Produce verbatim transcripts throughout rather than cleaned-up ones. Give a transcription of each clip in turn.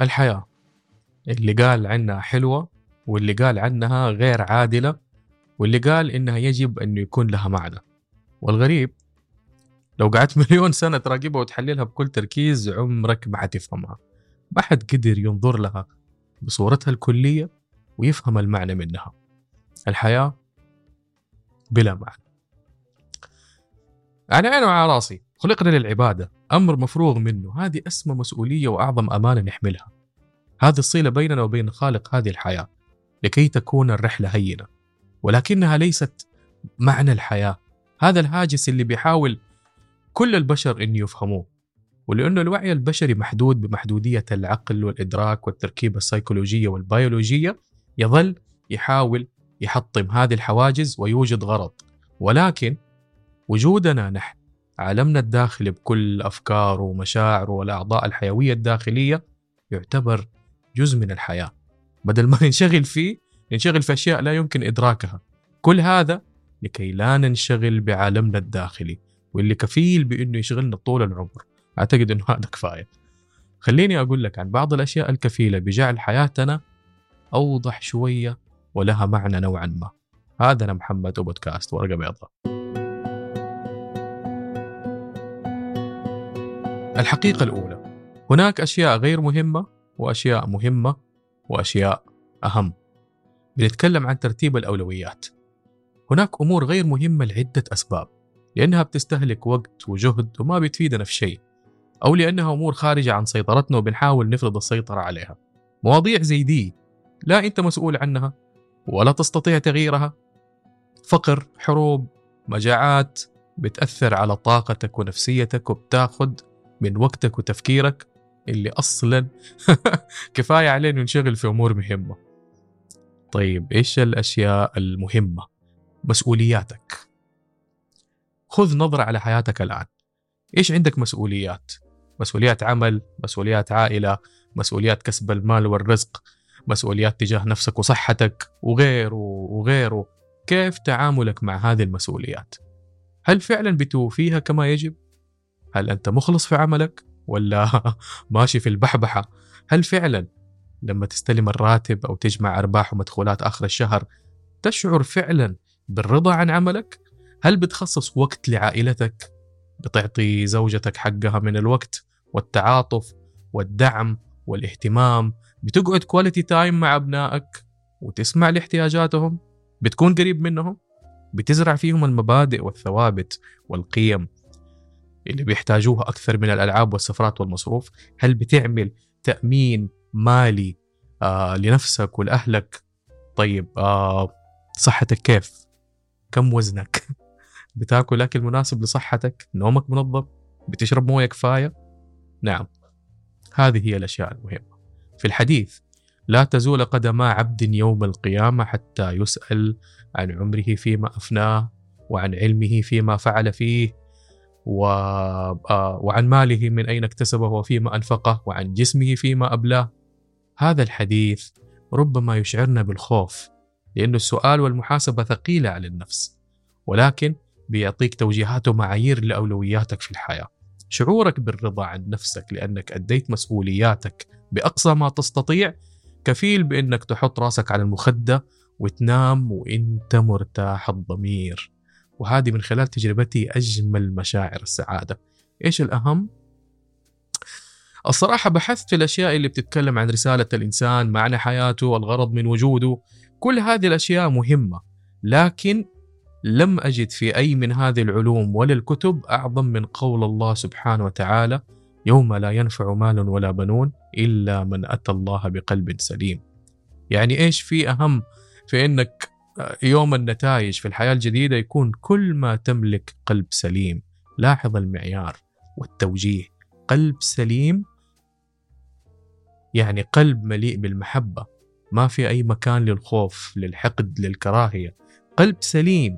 الحياة اللي قال عنها حلوة واللي قال عنها غير عادلة واللي قال إنها يجب أن يكون لها معنى. والغريب لو قعدت مليون سنة تراقبها وتحللها بكل تركيز عمرك ما حتفهمها. ما حد قدر ينظر لها بصورتها الكلية ويفهم المعنى منها. الحياة بلا معنى. أنا عيني وعلى راسي، خلقنا للعبادة، أمر مفروغ منه، هذه أسمى مسؤولية وأعظم أمانة نحملها. هذه الصلة بيننا وبين خالق هذه الحياة لكي تكون الرحلة هينة، ولكنها ليست معنى الحياة. هذا الهاجس اللي بيحاول كل البشر أن يفهموه، ولأنه الوعي البشري محدود بمحدودية العقل والإدراك والتركيبة السيكولوجية والبيولوجية، يظل يحاول يحطم هذه الحواجز ويوجد غرض. ولكن وجودنا نحن، عالمنا الداخلي بكل أفكاره ومشاعره والأعضاء الحيوية الداخلية، يعتبر جزء من الحياة. بدل ما ننشغل فيه ننشغل في أشياء لا يمكن إدراكها. كل هذا لكي لا ننشغل بعالمنا الداخلي واللي كفيل بأنه يشغلنا طول العمر. أعتقد أنه هذا كفاية. خليني أقول لك عن بعض الأشياء الكفيلة بجعل حياتنا أوضح شوية ولها معنى نوعا ما. هذا أنا محمد وبودكاست ورقة بيضاء. الحقيقة الأولى، هناك أشياء غير مهمة وأشياء مهمة وأشياء أهم. بنتكلم عن ترتيب الأولويات. هناك أمور غير مهمة لعدة أسباب، لأنها بتستهلك وقت وجهد وما بتفيدنا في شيء، أو لأنها أمور خارجة عن سيطرتنا وبنحاول نفرض السيطرة عليها. مواضيع زي دي لا أنت مسؤول عنها ولا تستطيع تغييرها. فقر، حروب، مجاعات، بتأثر على طاقتك ونفسيتك وبتاخد من وقتك وتفكيرك اللي أصلا كفاية علينا نشغل في أمور مهمة. طيب إيش الأشياء المهمة؟ مسؤولياتك. خذ نظرة على حياتك الآن. إيش عندك مسؤوليات؟ مسؤوليات عمل، مسؤوليات عائلة، مسؤوليات كسب المال والرزق، مسؤوليات تجاه نفسك وصحتك وغيره وغيره. كيف تعاملك مع هذه المسؤوليات؟ هل فعلا بتوفيها كما يجب؟ هل أنت مخلص في عملك ولا ماشي في البحبحة؟ هل فعلا لما تستلم الراتب أو تجمع أرباح ومدخولات آخر الشهر تشعر فعلا بالرضا عن عملك؟ هل بتخصص وقت لعائلتك؟ بتعطي زوجتك حقها من الوقت والتعاطف والدعم والاهتمام؟ بتقعد كواليتي تايم مع أبنائك وتسمع لاحتياجاتهم؟ بتكون قريب منهم؟ بتزرع فيهم المبادئ والثوابت والقيم اللي بيحتاجوها أكثر من الألعاب والسفرات والمصروف؟ هل بتعمل تأمين مالي آه لنفسك ولأهلك؟ طيب آه صحتك كيف؟ كم وزنك؟ بتاكل أكل مناسب لصحتك؟ نومك منظم؟ بتشرب موية كفاية؟ نعم، هذه هي الأشياء المهمة. في الحديث، لا تزول قدم عبد يوم القيامة حتى يسأل عن عمره فيما أفناه، وعن علمه فيما فعل فيه، و... وعن ماله من أين اكتسبه وفيما أنفقه، وعن جسمه فيما أبلاه. هذا الحديث ربما يشعرنا بالخوف، لأن السؤال والمحاسبة ثقيلة على النفس، ولكن بيعطيك توجيهات ومعايير لأولوياتك في الحياة. شعورك بالرضا عن نفسك لأنك أديت مسؤولياتك بأقصى ما تستطيع كفيل بأنك تحط راسك على المخدة وتنام وإنت مرتاح الضمير. وهذه من خلال تجربتي أجمل مشاعر السعادة. إيش الأهم؟ الصراحة بحثت في الأشياء اللي بتتكلم عن رسالة الإنسان، معنى حياته والغرض من وجوده. كل هذه الأشياء مهمة، لكن لم أجد في أي من هذه العلوم ولا الكتب أعظم من قول الله سبحانه وتعالى: يوم لا ينفع مال ولا بنون إلا من أتى الله بقلب سليم. يعني إيش في أهم في إنك يوم النتائج في الحياة الجديدة يكون كل ما تملك قلب سليم؟ لاحظ المعيار والتوجيه. قلب سليم يعني قلب مليء بالمحبة، ما في أي مكان للخوف، للحقد، للكراهية. قلب سليم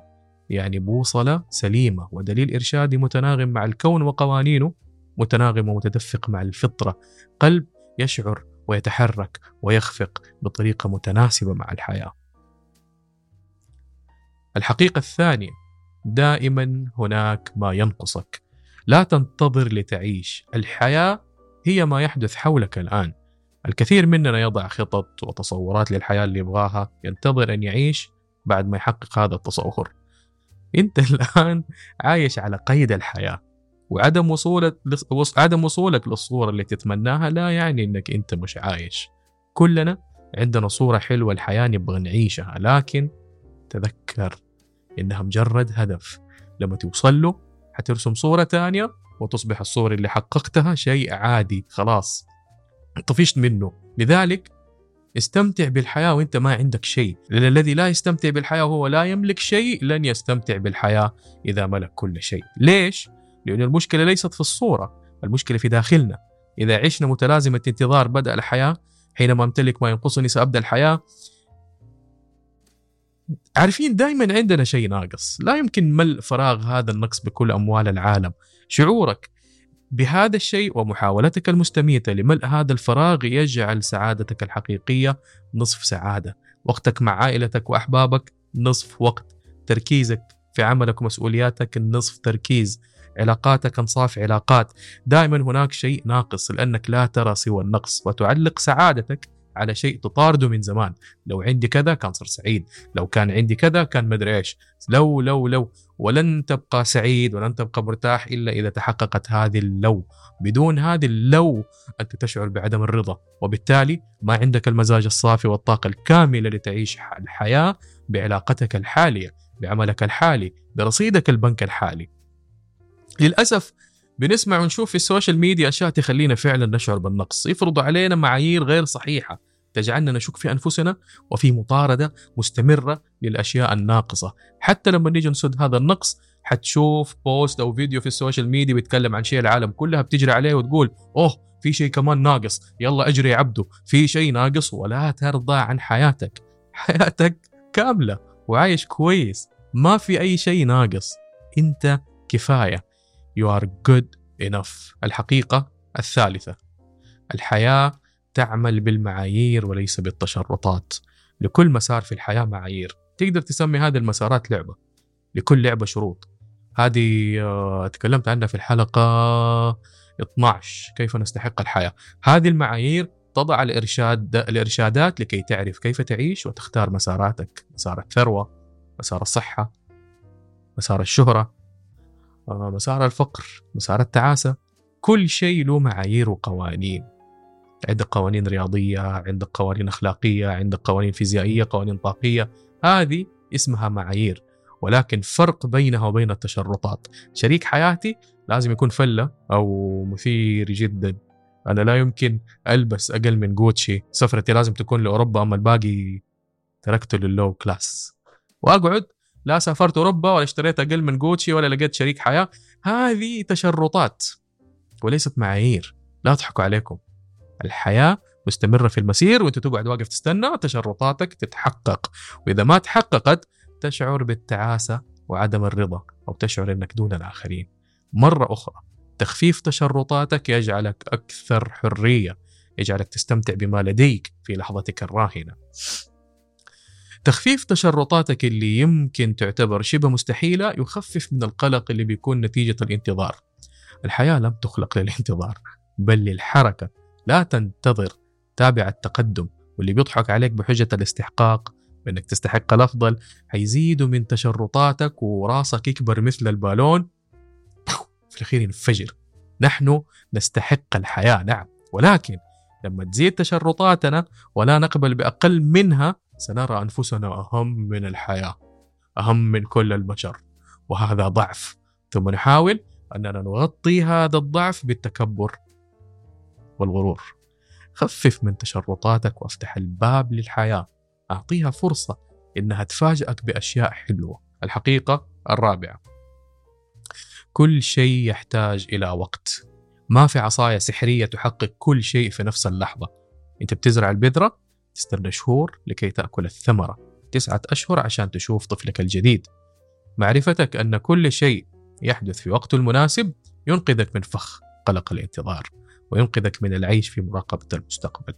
يعني بوصلة سليمة ودليل إرشادي متناغم مع الكون وقوانينه، متناغم ومتدفق مع الفطرة. قلب يشعر ويتحرك ويخفق بطريقة متناسبة مع الحياة. الحقيقة الثانية، دائما هناك ما ينقصك. لا تنتظر لتعيش. الحياة هي ما يحدث حولك الآن. الكثير مننا يضع خطط وتصورات للحياة اللي يبغاها، ينتظر أن يعيش بعد ما يحقق هذا التصور. أنت الآن عايش على قيد الحياة، وعدم وصولك عدم وصولك للصورة اللي تتمناها لا يعني أنك أنت مش عايش. كلنا عندنا صورة حلوة الحياة نبغى نعيشها، لكن تذكر إنها مجرد هدف. لما توصل له حترسم صورة تانية وتصبح الصورة اللي حققتها شيء عادي، خلاص طفشت منه. لذلك استمتع بالحياة وإنت ما عندك شيء، لأن الذي لا يستمتع بالحياة وهو لا يملك شيء لن يستمتع بالحياة إذا ملك كل شيء. ليش؟ لأن المشكلة ليست في الصورة، المشكلة في داخلنا. إذا عشنا متلازمة انتظار بدء الحياة، حينما أمتلك ما ينقصني سأبدأ الحياة، عارفين دائما عندنا شيء ناقص. لا يمكن ملء فراغ هذا النقص بكل أموال العالم. شعورك بهذا الشيء ومحاولتك المستميتة لملء هذا الفراغ يجعل سعادتك الحقيقية نصف سعادة. وقتك مع عائلتك وأحبابك نصف وقت، تركيزك في عملك ومسؤولياتك نصف تركيز، علاقاتك نصاف علاقات. دائما هناك شيء ناقص لأنك لا ترى سوى النقص، وتعلق سعادتك على شيء تطارده من زمان. لو عندي كذا كان صار سعيد، لو كان عندي كذا كان مدري إيش، لو لو لو ولن تبقى سعيد ولن تبقى مرتاح إلا إذا تحققت هذه اللو. بدون هذه اللو أنت تشعر بعدم الرضا، وبالتالي ما عندك المزاج الصافي والطاقة الكاملة لتعيش الحياة بعلاقتك الحالية، بعملك الحالي، برصيدك البنك الحالي. للأسف بنسمع ونشوف في السوشيال ميديا أشياء تخلينا فعلا نشعر بالنقص، يفرض علينا معايير غير صحيحة تجعلنا نشك في أنفسنا، وفي مطاردة مستمرة للأشياء الناقصة. حتى لما نيجي نسد هذا النقص، حتشوف بوست أو فيديو في السوشيال ميديا بيتكلم عن شيء العالم كلها بتجري عليه وتقول أوه في شيء كمان ناقص، يلا أجري عبده، في شيء ناقص، ولا ترضى عن حياتك. حياتك كاملة وعايش كويس، ما في أي شيء ناقص، أنت كفاية. You are good enough. الحقيقة الثالثة، الحياة تعمل بالمعايير وليس بالتشرطات. لكل مسار في الحياة معايير، تقدر تسمي هذه المسارات لعبة، لكل لعبة شروط. هذه تكلمت عنها في الحلقة اثنا عشر، كيف نستحق الحياة. هذه المعايير تضع الإرشاد الإرشادات لكي تعرف كيف تعيش وتختار مساراتك، مسار الثروة، مسار الصحة، مسار الشهرة، مسار الفقر، مسار التعاسة. كل شيء له معايير وقوانين. عندك قوانين رياضية، عندك قوانين أخلاقية، عندك قوانين فيزيائية، قوانين طاقية، هذه اسمها معايير. ولكن فرق بينها وبين التشرطات. شريك حياتي لازم يكون فلة أو مثير جدا، أنا لا يمكن ألبس أقل من جوتشي، سفرتي لازم تكون لأوروبا أما الباقي تركته لللو كلاس، وأقعد لا سافرت أوروبا ولا اشتريت أقل من جوتشي ولا لقيت شريك حياة. هذه تشرطات وليست معايير، لا تضحكوا عليكم. الحياة مستمرة في المسير وانت تقعد واقف تستنى تشرطاتك تتحقق، وإذا ما تحققت تشعر بالتعاسة وعدم الرضا، أو تشعر أنك دون الآخرين. مرة أخرى، تخفيف تشرطاتك يجعلك أكثر حرية، يجعلك تستمتع بما لديك في لحظتك الراهنة. تخفيف تشرطاتك اللي يمكن تعتبر شبه مستحيلة يخفف من القلق اللي بيكون نتيجة الانتظار. الحياة لم تخلق للانتظار بل للحركة. لا تنتظر، تابع التقدم. واللي بيضحك عليك بحجة الاستحقاق بأنك تستحق الأفضل هيزيد من تشرطاتك، وراسك يكبر مثل البالون، في الأخير ينفجر. نحن نستحق الحياة نعم، ولكن لما تزيد تشرطاتنا ولا نقبل بأقل منها سنرى أنفسنا أهم من الحياة، أهم من كل البشر، وهذا ضعف. ثم نحاول أننا نغطي هذا الضعف بالتكبر والغرور. خفف من تشرطاتك وافتح الباب للحياة، أعطيها فرصة إنها تفاجئك بأشياء حلوة. الحقيقة الرابعة، كل شيء يحتاج إلى وقت. ما في عصاية سحرية تحقق كل شيء في نفس اللحظة. أنت بتزرع البذرة، تستنى شهور لكي تأكل الثمرة، تسعة أشهر عشان تشوف طفلك الجديد. معرفتك أن كل شيء يحدث في وقته المناسب ينقذك من فخ قلق الانتظار، وينقذك من العيش في مراقبة المستقبل.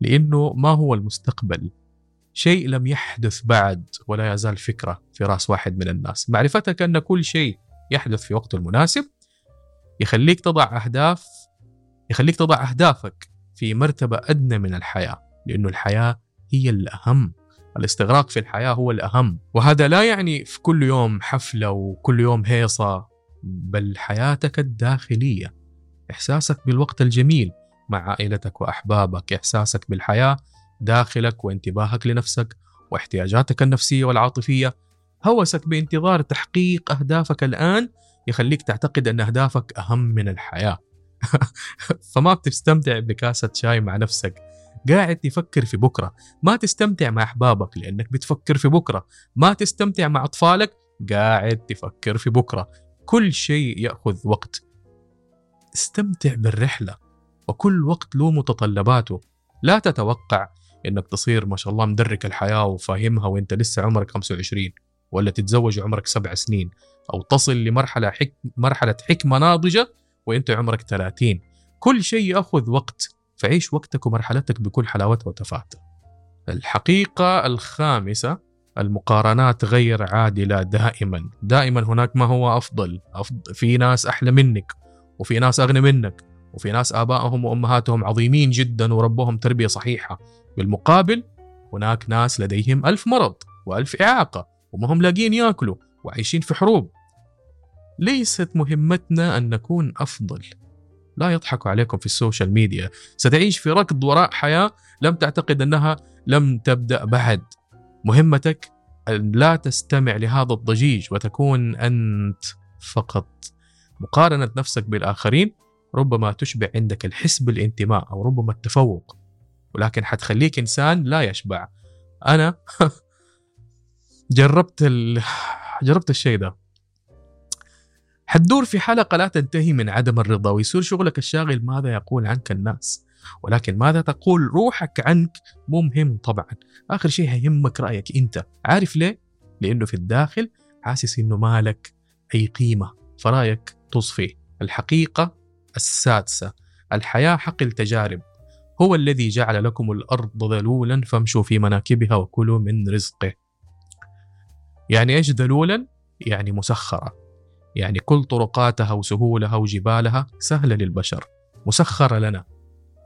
لأنه ما هو المستقبل؟ شيء لم يحدث بعد، ولا يزال فكرة في رأس واحد من الناس. معرفتك أن كل شيء يحدث في وقته المناسب يخليك تضع أهداف يخليك تضع أهدافك في مرتبة أدنى من الحياة، لأنه الحياة هي الأهم، الاستغراق في الحياة هو الأهم. وهذا لا يعني في كل يوم حفلة وكل يوم هيصة، بل حياتك الداخلية، إحساسك بالوقت الجميل مع عائلتك وأحبابك، إحساسك بالحياة داخلك وانتباهك لنفسك واحتياجاتك النفسية والعاطفية، هوسك بانتظار تحقيق أهدافك الآن يخليك تعتقد أن أهدافك أهم من الحياة. فما بتستمتع بكاسة شاي مع نفسك، قاعد تفكر في بكرة. ما تستمتع مع أحبابك لأنك بتفكر في بكرة. ما تستمتع مع أطفالك، قاعد تفكر في بكرة. كل شيء يأخذ وقت. استمتع بالرحلة، وكل وقت له متطلباته. لا تتوقع أنك تصير ما شاء الله مدرك الحياة وفاهمها وإنت لسه عمرك خمسة وعشرين، ولا تتزوج عمرك سبع سنين، أو تصل لمرحلة حك... مرحلة حكمة ناضجة وإنت عمرك ثلاثين. كل شيء يأخذ وقت، فعيش وقتك ومرحلتك بكل حلاوتها وتفاهتها. الحقيقة الخامسة، المقارنات غير عادلة. دائما دائما هناك ما هو أفضل. أفضل، في ناس أحلى منك، وفي ناس أغنى منك، وفي ناس آبائهم وأمهاتهم عظيمين جدا وربوهم تربية صحيحة. بالمقابل هناك ناس لديهم ألف مرض وألف إعاقة وما هم لاقين يأكلوا وعايشين في حروب. ليست مهمتنا أن نكون أفضل. لا يضحكوا عليكم في السوشيال ميديا. ستعيش في ركض وراء حياة لم تعتقد أنها لم تبدأ بعد. مهمتك أن لا تستمع لهذا الضجيج وتكون أنت فقط. مقارنة نفسك بالآخرين ربما تشبع عندك الحس بالانتماء أو ربما التفوق، ولكن حتخليك إنسان لا يشبع. أنا جربت ال... جربت الشيء ده. حتدور في حلقة لا تنتهي من عدم الرضا، ويصير شغلك الشاغل ماذا يقول عنك الناس، ولكن ماذا تقول روحك عنك مو مهم. طبعا آخر شيء هيهمك رأيك أنت. عارف ليه؟ لأنه في الداخل حاسس إنه مالك أي قيمة، فرأيك تصفيه. الحقيقة السادسة، الحياة حق التجارب. هو الذي جعل لكم الأرض ذلولا فامشوا في مناكبها وكلوا من رزقه. يعني إيش ذلولا؟ يعني مسخرة، يعني كل طرقاتها وسهولها وجبالها سهلة للبشر، مسخرة لنا،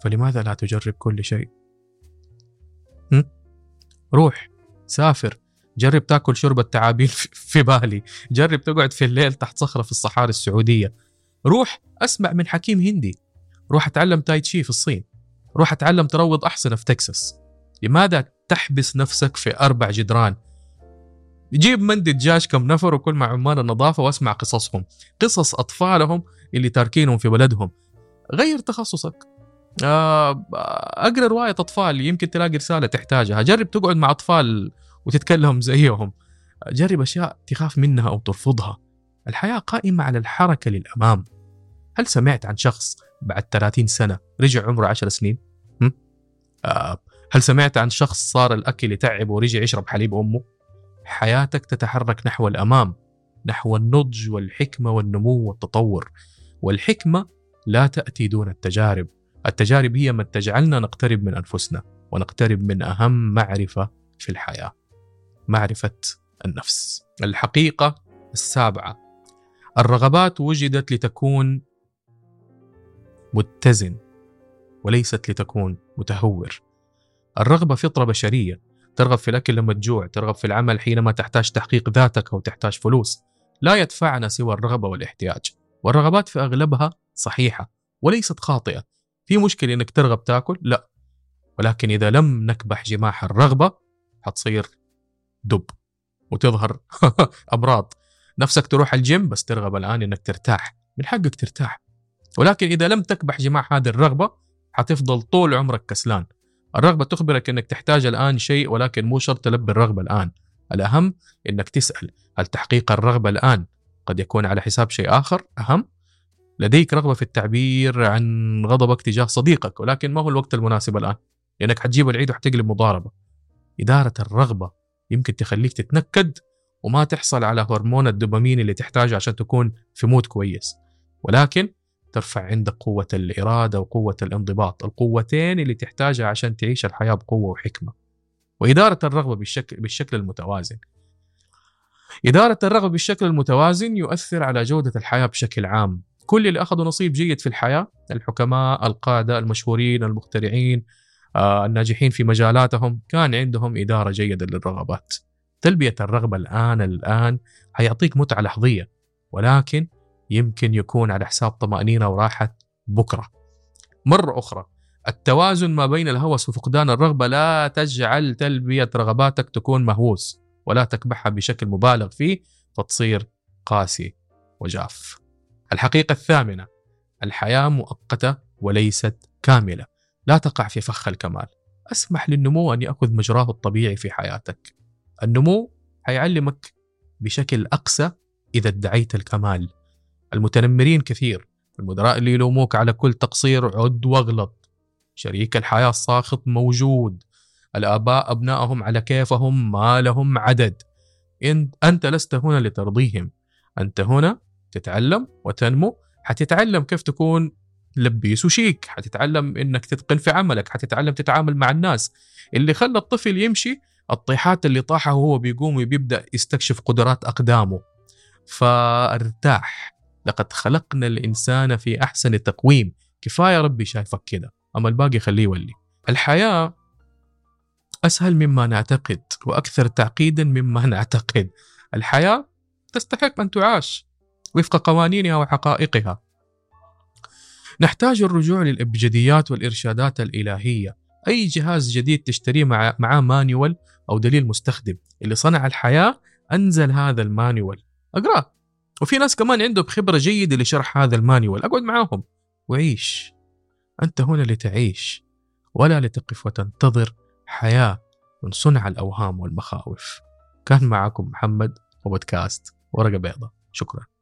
فلماذا لا تجرب كل شيء؟ م? روح، سافر، جرب تاكل شوربة تعابين في بالي، جرب تقعد في الليل تحت صخرة في الصحاري السعودية، روح أسمع من حكيم هندي، روح أتعلم تايتشي في الصين، روح أتعلم تروض أحصنة في تكساس. لماذا تحبس نفسك في أربع جدران؟ جيب من دجاج كم نفر وكل مع عمال النظافة واسمع قصصهم، قصص أطفالهم اللي تاركينهم في بلدهم. غير تخصصك، أقرأ رواية أطفال يمكن تلاقي رسالة تحتاجها، جرب تقعد مع أطفال وتتكلم زيهم، جرب أشياء تخاف منها أو ترفضها. الحياة قائمة على الحركة للأمام. هل سمعت عن شخص بعد ثلاثين سنة رجع عمره عشر سنين؟ هم؟ هل سمعت عن شخص صار الأكل يتعب ورجع يشرب حليب أمه؟ حياتك تتحرك نحو الأمام، نحو النضج والحكمة والنمو والتطور. والحكمة لا تأتي دون التجارب. التجارب هي ما تجعلنا نقترب من أنفسنا ونقترب من أهم معرفة في الحياة، معرفة النفس. الحقيقة السابعة، الرغبات وجدت لتكون متزن وليست لتكون متهور. الرغبة فطرة بشرية، ترغب في الأكل لما تجوع، ترغب في العمل حينما تحتاج تحقيق ذاتك أو تحتاج فلوس. لا يدفعنا سوى الرغبة والاحتياج، والرغبات في أغلبها صحيحة وليست خاطئة. في مشكلة إنك ترغب تأكل؟ لا، ولكن إذا لم نكبح جماح الرغبة هتصير دب وتظهر أمراض. نفسك تروح الجيم بس ترغب الآن إنك ترتاح، من حقك ترتاح، ولكن إذا لم تكبح جماح هذه الرغبة هتفضل طول عمرك كسلان. الرغبة تخبرك أنك تحتاج الآن شيء، ولكن مو شرط تلبي الرغبة الآن. الأهم أنك تسأل، هل تحقيق الرغبة الآن قد يكون على حساب شيء آخر أهم؟ لديك رغبة في التعبير عن غضبك تجاه صديقك، ولكن ما هو الوقت المناسب الآن، لأنك حتجيب العيد وحتقلب مضاربة. إدارة الرغبة يمكن تخليك تتنكد وما تحصل على هرمون الدوبامين اللي تحتاجه عشان تكون في مود كويس، ولكن ترفع عندك قوة الإرادة وقوة الانضباط، القوتين اللي تحتاجها عشان تعيش الحياة بقوة وحكمة. وإدارة الرغبة بالشكل, بالشكل المتوازن. إدارة الرغبة بالشكل المتوازن يؤثر على جودة الحياة بشكل عام. كل اللي أخذوا نصيب جيد في الحياة، الحكماء، القادة، المشهورين، المخترعين، آه، الناجحين في مجالاتهم، كان عندهم إدارة جيدة للرغبات. تلبية الرغبة الآن الآن هيعطيك متعة لحظية، ولكن يمكن يكون على حساب طمأنينة وراحة بكرة. مرة أخرى، التوازن ما بين الهوس وفقدان الرغبة. لا تجعل تلبية رغباتك تكون مهووس، ولا تكبحها بشكل مبالغ فيه فتصير قاسي وجاف. الحقيقة الثامنة، الحياة مؤقتة وليست كاملة. لا تقع في فخ الكمال، اسمح للنمو أن يأخذ مجراه الطبيعي في حياتك. النمو هيعلمك بشكل أقسى إذا ادعيت الكمال. المتنمرين كثير، المدراء اللي يلوموك على كل تقصير، عد واغلط. شريك الحياة الساخط موجود. الآباء أبنائهم على كيفهم، ما لهم عدد. أنت لست هنا لترضيهم، أنت هنا تتعلم وتنمو. حتتعلم كيف تكون لبيس وشيك، حتتعلم إنك تتقن في عملك، حتتعلم تتعامل مع الناس. اللي خلى الطفل يمشي الطيحات اللي طاحه وهو بيقوم وبيبدأ يستكشف قدرات أقدامه. فارتاح، لقد خلقنا الإنسان في أحسن تقويم. كفاية ربي شايفك كده، أما الباقي خليه يولي. الحياة أسهل مما نعتقد وأكثر تعقيدا مما نعتقد. الحياة تستحق أن تعاش وفق قوانينها وحقائقها. نحتاج الرجوع للأبجديات والإرشادات الإلهية. أي جهاز جديد تشتريه مع معاه مانيوال أو دليل مستخدم. اللي صنع الحياة أنزل هذا المانيوال، أقرأه. وفي ناس كمان عندهم خبرة جيدة لشرح هذا المانيوال، أقعد معاهم وعيش. أنت هنا لتعيش، ولا لتقف وتنتظر حياة من صنع الأوهام والمخاوف. كان معكم محمد وبودكاست ورقة بيضاء. شكرا.